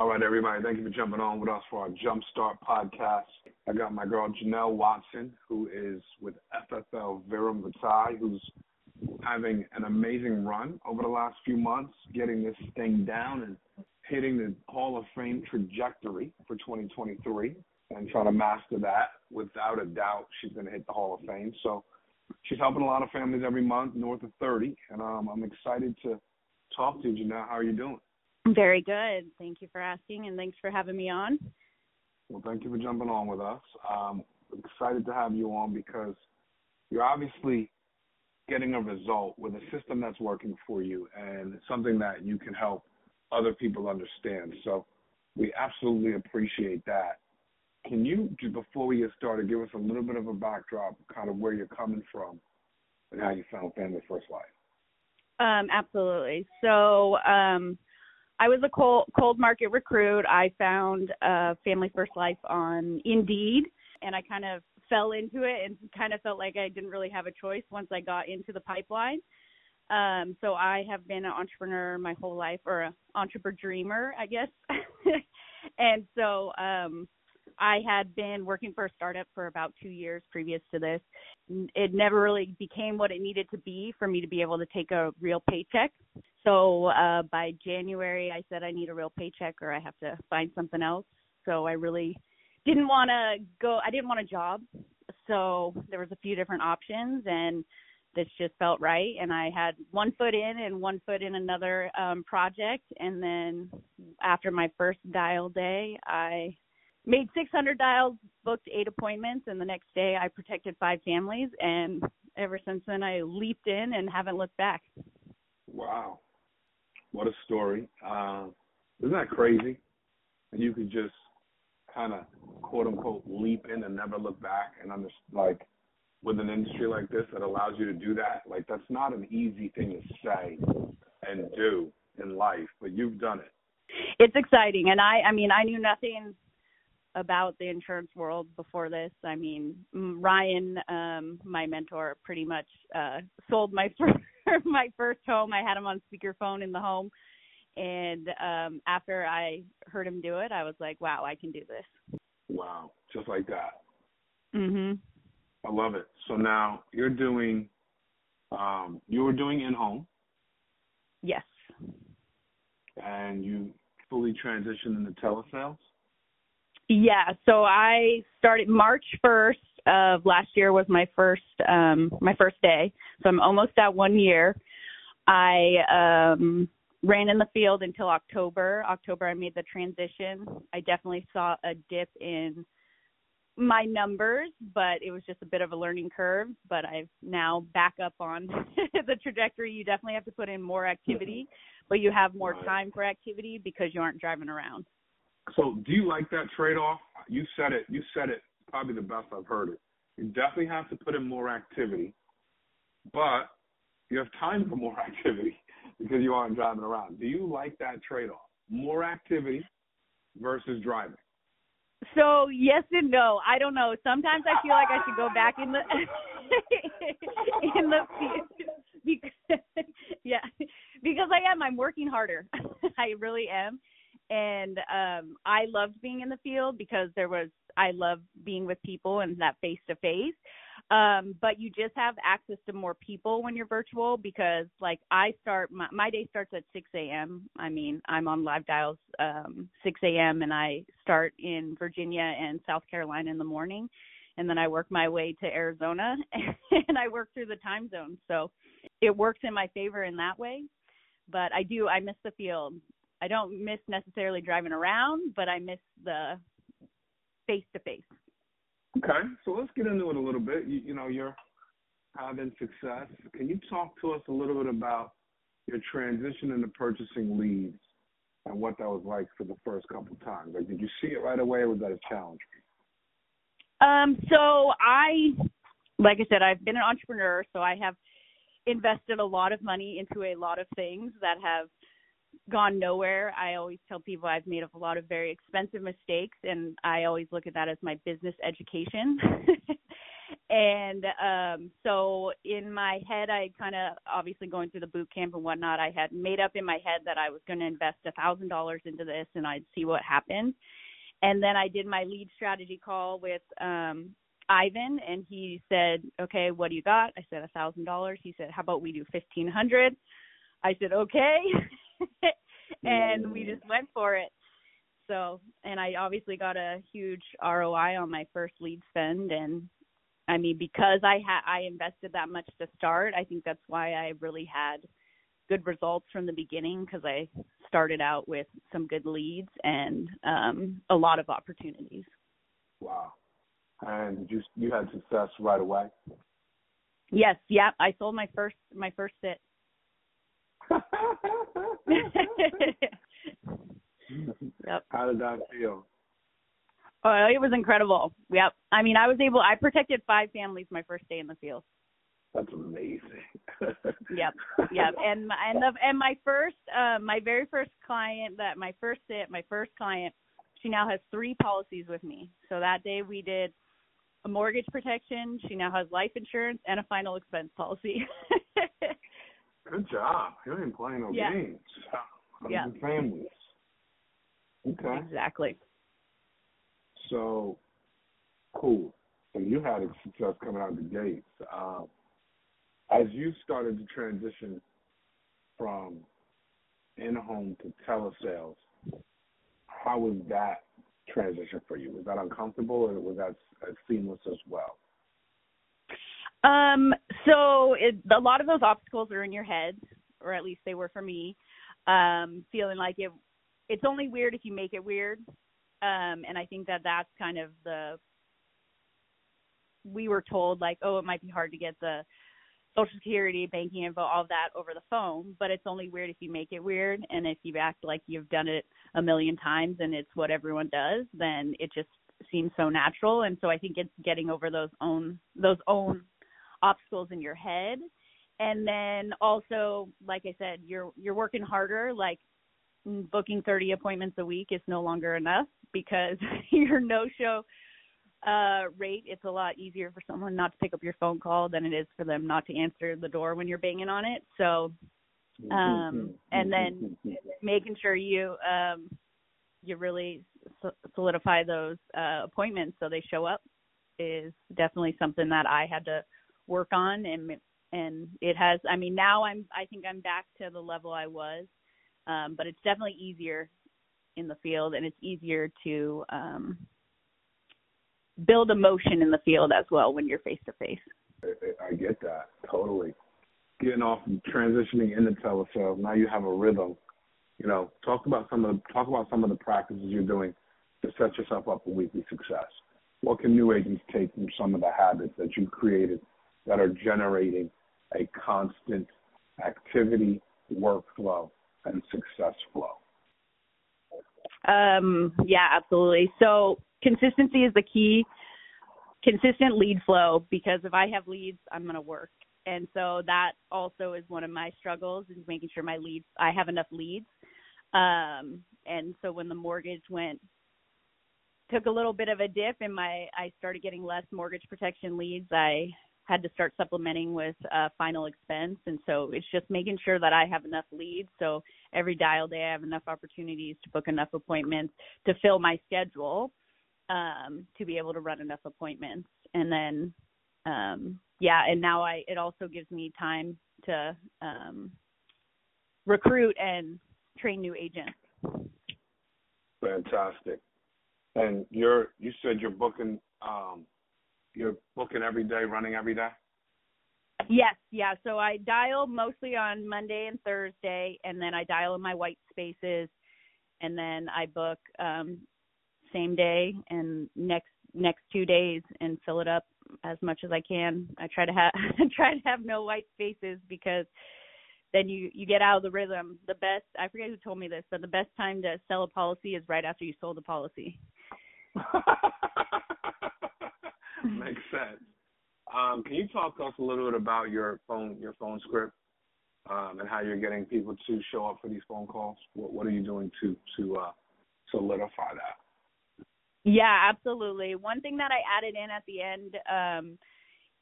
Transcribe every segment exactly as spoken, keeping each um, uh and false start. All right, everybody, thank you for jumping on with us for our Jumpstart podcast. I got my girl Janelle Watson, who is with F F L Virum Vitae, who's having an amazing run over the last few months, getting this thing down and hitting the Hall of Fame trajectory for twenty twenty-three and trying to master that. Without a doubt, she's going to hit the Hall of Fame. So she's helping a lot of families every month, north of thirty, and um, I'm excited to talk to you, Janelle. How are you doing? Very good. Thank you for asking, and thanks for having me on. Well, thank you for jumping on with us. Um, excited to have you on because you're obviously getting a result with a system that's working for you and something that you can help other people understand. So we absolutely appreciate that. Can you, before we get started, give us a little bit of a backdrop, kind of where you're coming from and how you found Family First Life? Um, absolutely. So um, I was a cold, cold market recruit. I found uh, Family First Life on Indeed, and I kind of fell into it and kind of felt like I didn't really have a choice once I got into the pipeline. Um, so I have been an entrepreneur my whole life, or an entrepreneur dreamer, I guess. And so um, I had been working for a startup for about two years previous to this. It never really became what it needed to be for me to be able to take a real paycheck. So uh, by January, I said I need a real paycheck or I have to find something else. So I really didn't want to go. I didn't want a job. So there was a few different options, and this just felt right. And I had one foot in and one foot in another um, project. And then after my first dial day, I made six hundred dials, booked eight appointments, and the next day I protected five families. And ever since then, I leaped in and haven't looked back. Wow. What a story. Uh, isn't that crazy? And you could just kind of, quote unquote, leap in and never look back. And I'm just like, with an industry like this that allows you to do that, like, that's not an easy thing to say and do in life, but you've done it. It's exciting. And I, I mean, I knew nothing about the insurance world before this. I mean, Ryan, um, my mentor, pretty much uh, sold my first, my first home. I had him on speakerphone in the home. And um, after I heard him do it, I was like, wow, I can do this. Wow. Just like that. Mm-hmm. I love it. So now you're doing, um, you were doing in-home. Yes. And you fully transitioned into telesales? Yeah. So I started March first of last year was my first, um, my first day. So I'm almost at one year. I um, ran in the field until October. October, I made the transition. I definitely saw a dip in my numbers, but it was just a bit of a learning curve. But I've now back up on the trajectory. You definitely have to put in more activity, but you have more time for activity because you aren't driving around. So do you like that trade-off? You said it. You said it. Probably the best I've heard it. You definitely have to put in more activity, but you have time for more activity because you aren't driving around. Do you like that trade-off? More activity versus driving? So yes and no. I don't know. Sometimes I feel like I should go back in the in the because, yeah, because I am. I'm working harder. I really am, and um, I loved being in the field because there was. I love being with people and that face to face. But you just have access to more people when you're virtual because, like, I start my, my day starts at six a.m. I mean, I'm on live dials um, six a.m. and I start in Virginia and South Carolina in the morning, and then I work my way to Arizona and I work through the time zone. So it works in my favor in that way. But I do I miss the field. I don't miss necessarily driving around, but I miss the face-to-face. Okay, so let's get into it a little bit. You, you know, you're having success. Can you talk to us a little bit about your transition into purchasing leads and what that was like for the first couple of times? Like, did you see it right away, or was that a challenge? Um, so I, like I said, I've been an entrepreneur, so I have invested a lot of money into a lot of things that have gone nowhere. I always tell people I've made a lot of very expensive mistakes, and I always look at that as my business education. And um, so in my head, I kind of, obviously going through the boot camp and whatnot, I had made up in my head that I was going to invest one thousand dollars into this and I'd see what happened. And then I did my lead strategy call with um, Ivan, and he said, okay, what do you got? I said one thousand dollars. He said, how about we do fifteen hundred dollars? I said, okay. And we just went for it. So, and I obviously got a huge R O I on my first lead spend, and I mean, because I ha- I invested that much to start, I think that's why I really had good results from the beginning, because I started out with some good leads and um, a lot of opportunities. Wow. And you you had success right away? Yes. Yeah. I sold my first my first sit. Yep. How did that feel? Oh, it was incredible. Yep. I mean, I was able, I protected five families my first day in the field. That's amazing. Yep. Yep. And my, and, the, and my first, uh, my very first client that my first sit, my first client, she now has three policies with me. So that day we did a mortgage protection. She now has life insurance and a final expense policy. Good job. You ain't playing no yeah. games. Yeah. Families. Okay. Exactly. So, cool. And you had success coming out of the gates. Um, as you started to transition from in-home to telesales, how was that transition for you? Was that uncomfortable, or was that as seamless as well? Um. So it, a lot of those obstacles are in your head, or at least they were for me, um, feeling like it. It's only weird if you make it weird. Um, and I think that that's kind of the, we were told like, oh, it might be hard to get the Social Security, banking info, all that over the phone, but it's only weird if you make it weird. And if you act like you've done it a million times and it's what everyone does, then it just seems so natural. And so I think it's getting over those own, those own obstacles in your head. And then also, like I said, you're, you're working harder, like booking thirty appointments a week is no longer enough, because your no-show uh, rate, it's a lot easier for someone not to pick up your phone call than it is for them not to answer the door when you're banging on it. So, um, and then making sure you um, you really so- solidify those uh, appointments so they show up is definitely something that I had to work on, and and it has. I mean, now I'm I think I'm back to the level I was, um, but it's definitely easier in the field, and it's easier to um, build emotion in the field as well when you're face to face. I get that totally. Getting off and transitioning into telesales, now you have a rhythm. You know, talk about some of the, talk about some of the practices you're doing to set yourself up for weekly success. What can new agents take from some of the habits that you created that are generating a constant activity, workflow, and success flow? Um, yeah, absolutely. So consistency is the key, consistent lead flow, because if I have leads, I'm going to work. And so that also is one of my struggles, is making sure my leads, I have enough leads. Um, and so when the mortgage went, took a little bit of a dip and my, I started getting less mortgage protection leads, I had to start supplementing with uh, final expense. And so it's just making sure that I have enough leads. So every dial day I have enough opportunities to book enough appointments to fill my schedule um, to be able to run enough appointments. And then, um, yeah, and now I it also gives me time to um, recruit and train new agents. Fantastic. And you're you said you're booking um, – You're booking every day, running every day? Yes, yeah. So I dial mostly on Monday and Thursday, and then I dial in my white spaces, and then I book um, same day and next next two days and fill it up as much as I can. I try to have try to have no white spaces, because then you, you get out of the rhythm. The best, I forget who told me this, but the best time to sell a policy is right after you sold the policy. Makes sense. Um, can you talk to us a little bit about your phone, your phone script, um, and how you're getting people to show up for these phone calls? What, what are you doing to to uh, solidify that? Yeah, absolutely. One thing that I added in at the end um,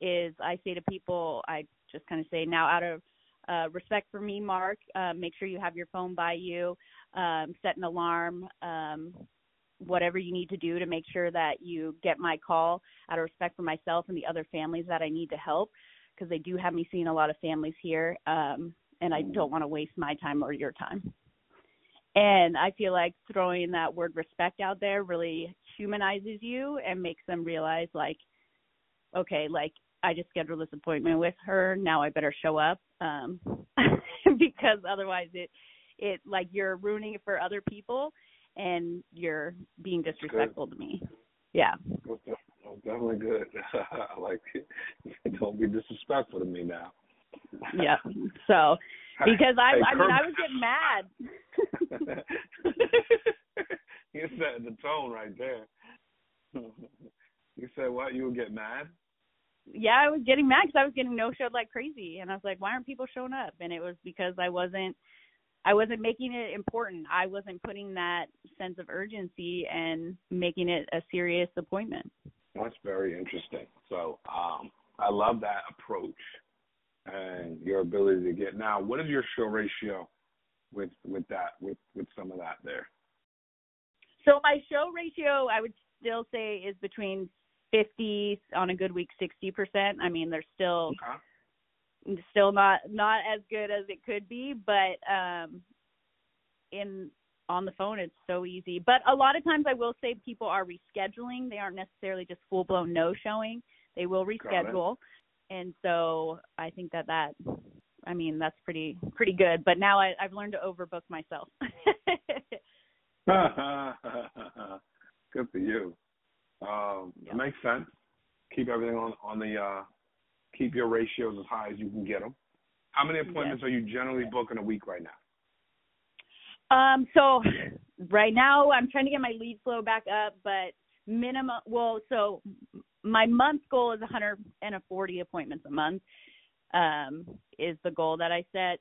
is I say to people, I just kind of say, now out of uh, respect for me, Mark, uh, make sure you have your phone by you, um, set an alarm, um, whatever you need to do to make sure that you get my call out of respect for myself and the other families that I need to help, because they do have me seeing a lot of families here, um, and I don't want to waste my time or your time. And I feel like throwing that word respect out there really humanizes you and makes them realize, like, okay, like, I just scheduled this appointment with her. Now I better show up, um, because otherwise it, it like you're ruining it for other people and you're being disrespectful to me. Yeah. That's definitely good. Like, don't be disrespectful to me now. Yeah. So, because I, hey, I mean, I would get mad. You said the tone right there. You said what? You would get mad? Yeah, I was getting mad because I was getting no-showed like crazy, and I was like, why aren't people showing up? And it was because I wasn't, I wasn't making it important. I wasn't putting that sense of urgency and making it a serious appointment. That's very interesting. So um, I love that approach and your ability to get. Now, what is your show ratio with with that with, with some of that there? So my show ratio, I would still say, is between fifty on a good week, sixty percent. I mean, they're still okay. still not not as good as it could be, but um, in on the phone it's so easy. But a lot of times I will say people are rescheduling. They aren't necessarily just full blown no showing. They will reschedule. And so I think that that, I mean, that's pretty, pretty good. But now I, I've learned to overbook myself. Good for you. Um, yep. It makes sense. Keep everything on, on the, uh, keep your ratios as high as you can get them. How many appointments yes. are you generally booking a week right now? Um, so right now I'm trying to get my lead flow back up, but minimum, well, so my month goal is one hundred forty appointments a month, um, is the goal that I set.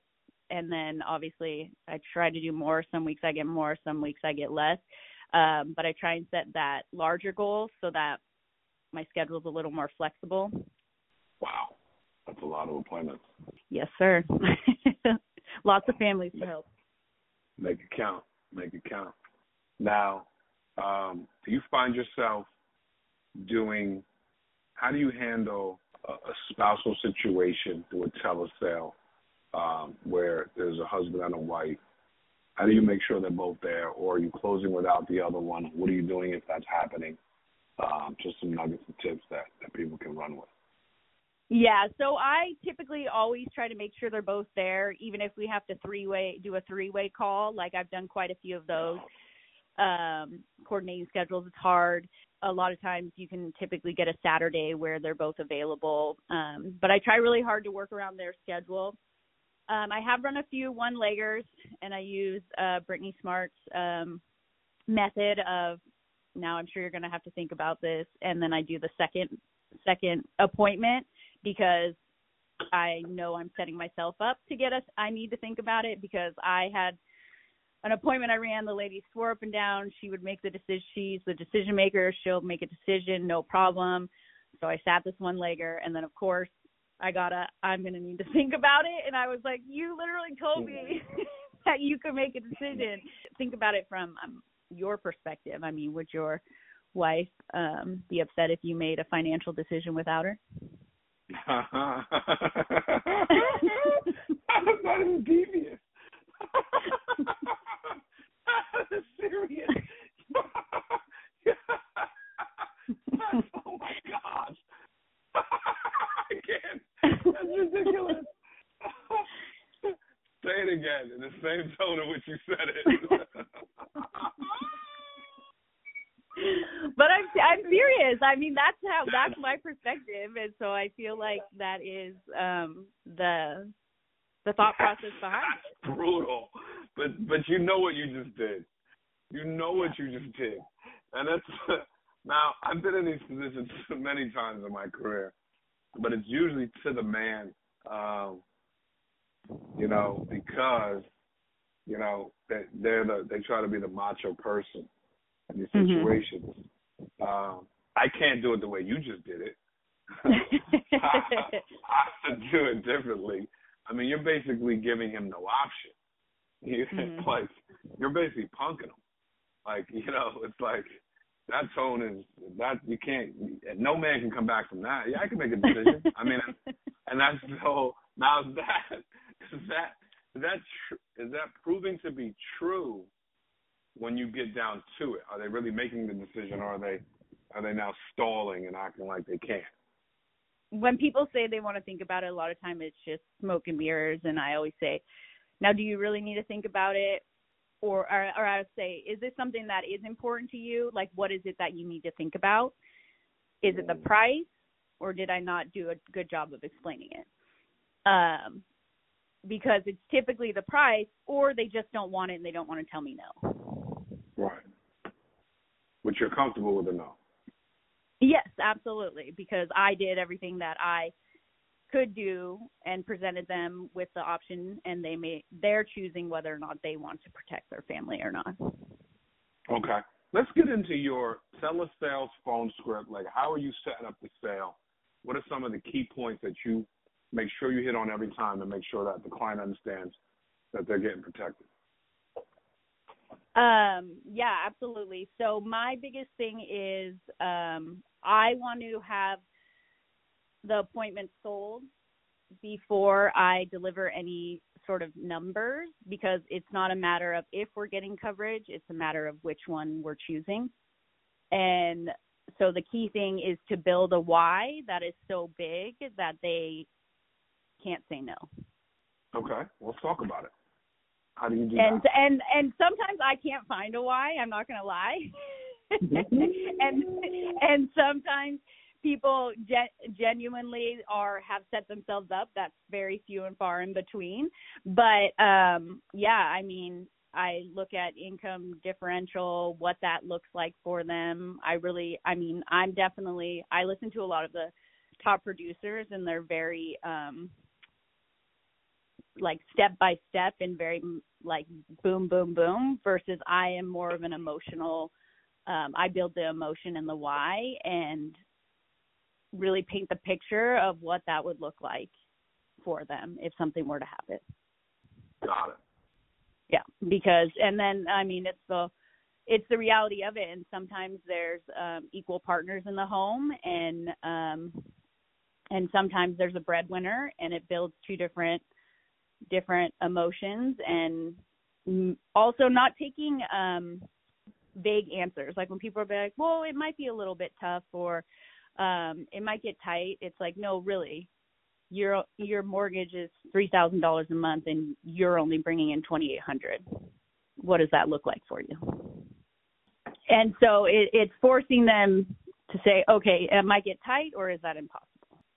And then obviously I try to do more. Some weeks I get more, some weeks I get less. Um, but I try and set that larger goal so that my schedule's a little more flexible. Wow. That's a lot of appointments. Yes, sir. Lots of families to help. Make it count. Make it count. Now, um, do you find yourself doing, how do you handle a, a spousal situation through a telesale um, where there's a husband and a wife? How do you make sure they're both there, or are you closing without the other one? What are you doing if that's happening? Um, just some nuggets and tips that, that people can run with. Yeah, so I typically always try to make sure they're both there, even if we have to three-way do a three-way call. Like, I've done quite a few of those. Um, coordinating schedules, it's hard. A lot of times you can typically get a Saturday where they're both available. Um, but I try really hard to work around their schedule. Um, I have run a few one-leggers, and I use uh, Brittany Smart's um, method of, now I'm sure you're going to have to think about this, and then I do the second second appointment because I know I'm setting myself up to get us. I need to think about it because I had an appointment I ran. The lady swore up and down. She would make the decision. She's the decision maker. She'll make a decision, no problem. So I sat this one-legger, and then, of course, I gotta, I'm going to need to think about it. And I was like, you literally told me that you could make a decision. Think about it from um, your perspective. I mean, would your wife um, be upset if you made a financial decision without her? I'm not even devious. I'm serious. Oh, my gosh. I can't. That's ridiculous. Say it again in the same tone in which you said it. But I'm I'm serious. I mean, that's how that's my perspective, and so I feel like that is um, the the thought process behind it. That's brutal. But but you know what you just did. You know what yeah. you just did, and that's now I've been in these positions many times in my career. But it's usually to the man, um, you know, because, you know, they, they're the, they try to be the macho person in these mm-hmm. situations. Um, I can't do it the way you just did it. I, I should do it differently. I mean, you're basically giving him no option. You, mm-hmm. Like, you're basically punking him. Like, you know, it's like that tone is that you can't. No man can come back from that. Yeah, I can make a decision. I mean, and that's so. Now is that is that is that tr- is that proving to be true when you get down to it? Are they really making the decision, or are they are they now stalling and acting like they can't? When people say they want to think about it, a lot of time it's just smoke and mirrors. And I always say, now, do you really need to think about it? Or, or, or I would say, is this something that is important to you? Like, what is it that you need to think about? Is it the price, or did I not do a good job of explaining it? Um, because it's typically the price, or they just don't want it and they don't want to tell me no. Right. But you're comfortable with a no. Yes, absolutely, because I did everything that I could do and presented them with the option, and they may, they're choosing whether or not they want to protect their family or not. Okay. Let's get into your seller sales phone script. Like, how are you setting up the sale? What are some of the key points that you make sure you hit on every time to make sure that the client understands that they're getting protected? Um, yeah, absolutely. So my biggest thing is um, I want to have the appointment sold before I deliver any sort of numbers, because it's not a matter of if we're getting coverage, it's a matter of which one we're choosing. And so the key thing is to build a why that is so big that they can't say no. Okay, let's talk about it. How do you do and, that? And, and sometimes I can't find a why, I'm not going to lie. and and sometimes people ge- genuinely are have set themselves up. That's very few and far in between. But, um, yeah, I mean, I look at income differential, what that looks like for them. I really, I mean, I'm definitely, I listen to a lot of the top producers, and they're very um, – like step by step and very like boom, boom, boom, versus I am more of an emotional, um, I build the emotion and the why and really paint the picture of what that would look like for them if something were to happen. Got it. Yeah, because, and then, I mean, it's the, it's the reality of it. And sometimes there's um, equal partners in the home, and, um, and sometimes there's a breadwinner, and it builds two different different emotions, and also not taking um, vague answers. Like when people are like, well, it might be a little bit tough, or um, it might get tight. It's like, no, really, your your mortgage is three thousand dollars a month and you're only bringing in twenty-eight hundred dollars. What does that look like for you? And so it, it's forcing them to say, okay, it might get tight, or is that impossible?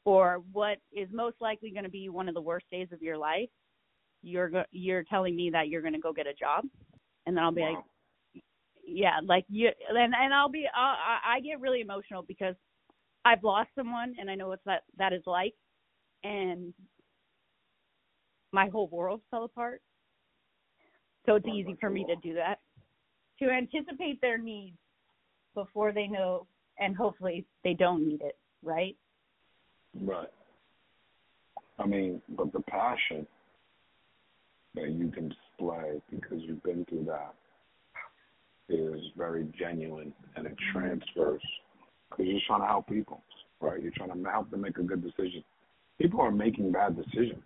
Or what is most likely going to be one of the worst days of your life? You're go- you're telling me that you're going to go get a job, and then I'll be wow. like, yeah, like you, and and I'll be, I'll, I get really emotional because I've lost someone, and I know what that that is like, and my whole world fell apart. So it's easy for me to do that, to anticipate their needs before they know, and hopefully they don't need it, right? Right. I mean, but the passion that you can display because you've been through that is very genuine, and it transfers because you're trying to help people, right? You're trying to help them make a good decision. People are making bad decisions.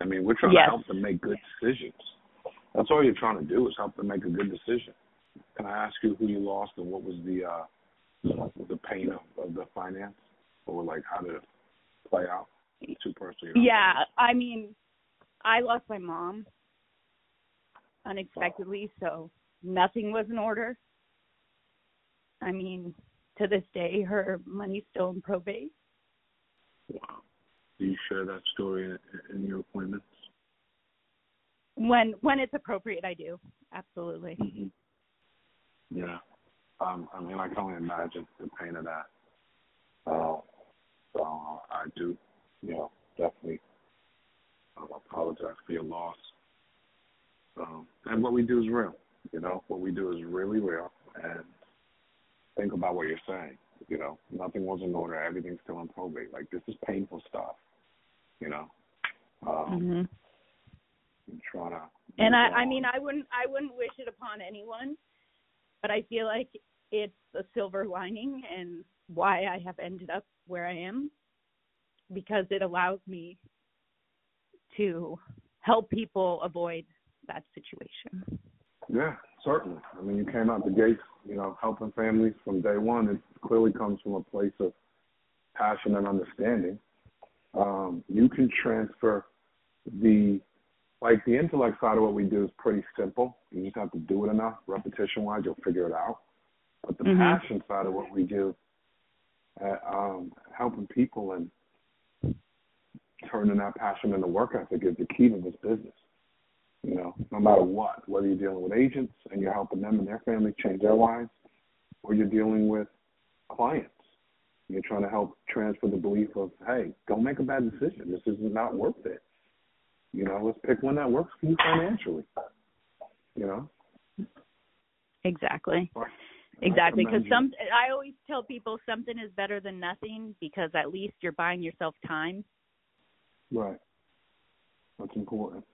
I mean, we're trying yes. to help them make good decisions. That's all you're trying to do is help them make a good decision. Can I ask you who you lost, and what was the uh, the pain of, of the finance? Or like how did it play out? Two personally. Yeah, family. I mean, I lost my mom unexpectedly, so nothing was in order. I mean, to this day, her money's still in probate. Wow. Do you share that story in, in your appointments? When when it's appropriate, I do. Absolutely. Mm-hmm. Yeah. Um, I mean, I can only imagine the pain of that. Uh, so I do, you know, definitely uh, apologize for your loss. Um, and what we do is real, you know. What we do is really real, and think about what you're saying. You know, nothing was in order. Everything's still in probate. Like, this is painful stuff, you know. Um, mm-hmm. I'm trying to and I, I mean, I wouldn't, I wouldn't wish it upon anyone, but I feel like it's a silver lining and why I have ended up where I am, because it allows me to help people avoid that situation. Yeah, certainly. I mean, you came out the gates, you know, helping families from day one. It clearly comes from a place of passion and understanding. Um, you can transfer the, like the intellect side of what we do is pretty simple. You just have to do it enough, repetition-wise, you'll figure it out. But the mm-hmm. passion side of what we do, uh, um, helping people and turning that passion into work ethic is the key to this business. You know, no matter what, whether you're dealing with agents and you're helping them and their families change their lives, or you're dealing with clients, you're trying to help transfer the belief of, hey, don't make a bad decision. This is not worth it. You know, let's pick one that works for you financially. You know? Exactly. But exactly. Because some, I always tell people something is better than nothing, because at least you're buying yourself time. Right. That's important.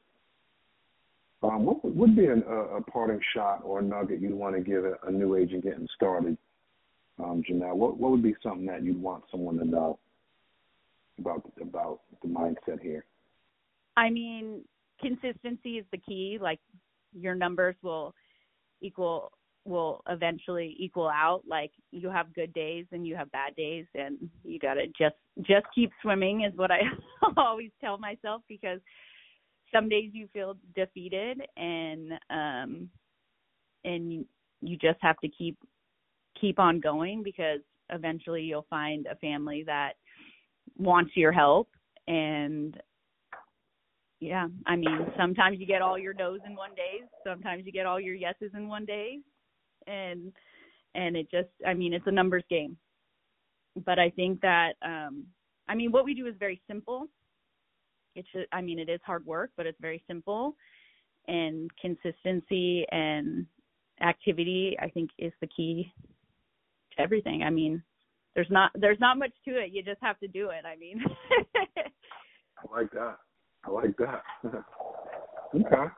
Um, what would be an, a, a parting shot or a nugget you'd want to give a, a new agent getting started, um, Janelle? What, what would be something that you'd want someone to know about about the mindset here? I mean, consistency is the key. Like, your numbers will equal will eventually equal out. Like, you have good days and you have bad days, and you gotta just just keep swimming is what I always tell myself, because some days you feel defeated, and um, and you just have to keep keep on going, because eventually you'll find a family that wants your help. And yeah, I mean, sometimes you get all your no's in one day, sometimes you get all your yeses in one day, and and it just, I mean, it's a numbers game. But I think that um, I mean, what we do is very simple. It's, I mean, it is hard work, but it's very simple, and consistency and activity, I think, is the key to everything. I mean, there's not, there's not much to it. You just have to do it. I mean, I like that. I like that. Okay.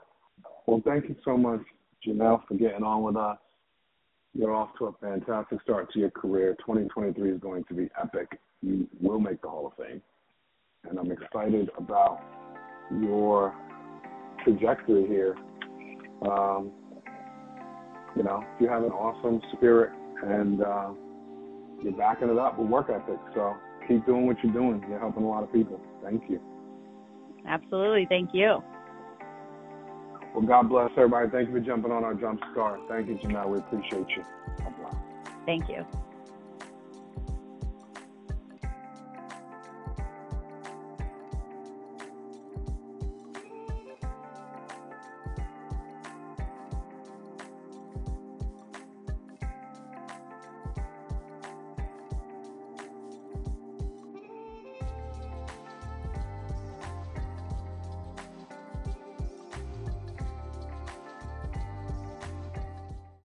Well, thank you so much, Janelle, for getting on with us. You're off to a fantastic start to your career. twenty twenty-three is going to be epic. You will make the Hall of Fame. And I'm excited about your trajectory here. Um, you know, you have an awesome spirit, and uh, you're backing it up with work ethic. So keep doing what you're doing. You're helping a lot of people. Thank you. Absolutely. Thank you. Well, God bless everybody. Thank you for jumping on our jump start. Thank you, Janelle. We appreciate you. God bless. Thank you.